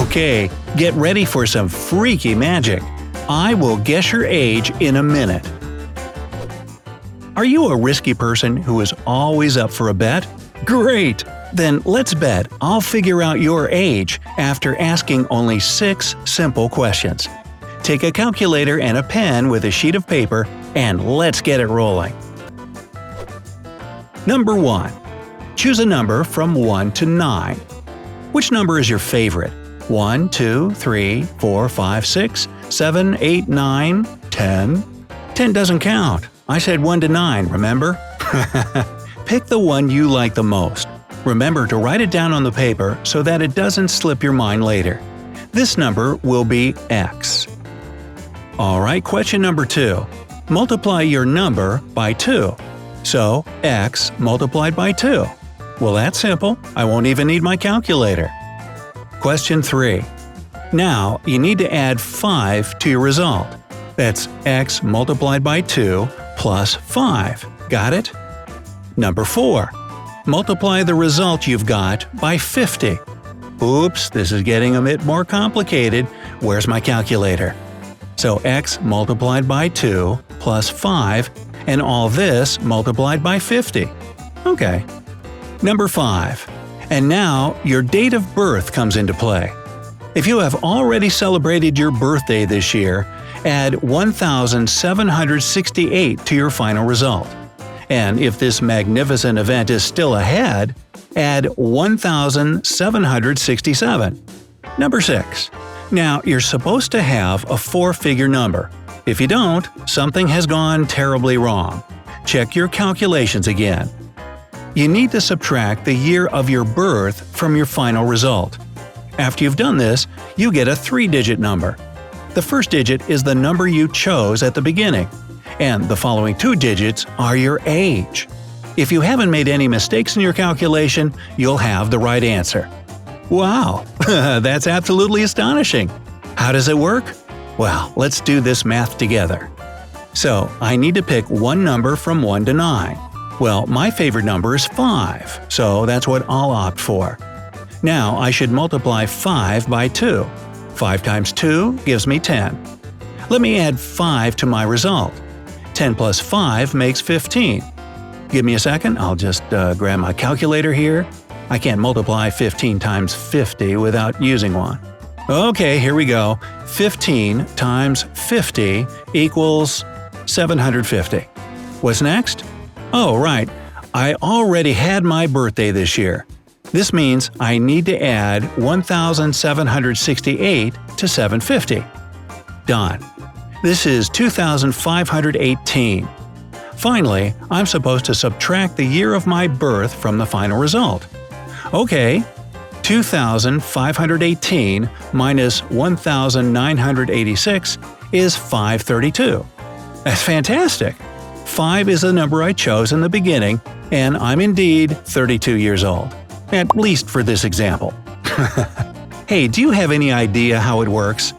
Okay, get ready for some freaky magic. I will guess your age in a minute. Are you a risky person who is always up for a bet? Great! Then let's bet I'll figure out your age after asking only 6 simple questions. Take a calculator and a pen with a sheet of paper and let's get it rolling. Number 1. Choose a number from 1 to 9. Which number is your favorite? 1, 2, 3, 4, 5, 6, 7, 8, 9, 10. 10 doesn't count. I said 1 to 9, remember? Pick the one you like the most. Remember to write it down on the paper so that it doesn't slip your mind later. This number will be X. Alright, question number 2. Multiply your number by 2. So, X multiplied by 2. Well, that's simple. I won't even need my calculator. Question 3. Now, you need to add 5 to your result. That's x multiplied by 2 plus 5. Got it? Number 4. Multiply the result you've got by 50. Oops, this is getting a bit more complicated. Where's my calculator? So x multiplied by 2 plus 5, and all this multiplied by 50. Okay. Number 5. And now, your date of birth comes into play. If you have already celebrated your birthday this year, add 1,768 to your final result. And if this magnificent event is still ahead, add 1,767. Number 6. Now, you're supposed to have a 4-figure number. If you don't, something has gone terribly wrong. Check your calculations again. You need to subtract the year of your birth from your final result. After you've done this, you get a 3-digit number. The first digit is the number you chose at the beginning, and the following 2 digits are your age. If you haven't made any mistakes in your calculation, you'll have the right answer. Wow, that's absolutely astonishing! How does it work? Well, let's do this math together. So, I need to pick one number from 1 to 9. Well, my favorite number is 5, so that's what I'll opt for. Now, I should multiply 5 by 2. 5 times 2 gives me 10. Let me add 5 to my result. 10 plus 5 makes 15. Give me a second, I'll just grab my calculator here. I can't multiply 15 times 50 without using one. Okay, here we go. 15 times 50 equals 750. What's next? Oh, right. I already had my birthday this year. This means I need to add 1,768 to 750. Done. This is 2,518. Finally, I'm supposed to subtract the year of my birth from the final result. Okay, 2,518 minus 1,986 is 532. That's fantastic! 5 is the number I chose in the beginning, and I'm indeed 32 years old. At least for this example. Hey, do you have any idea how it works?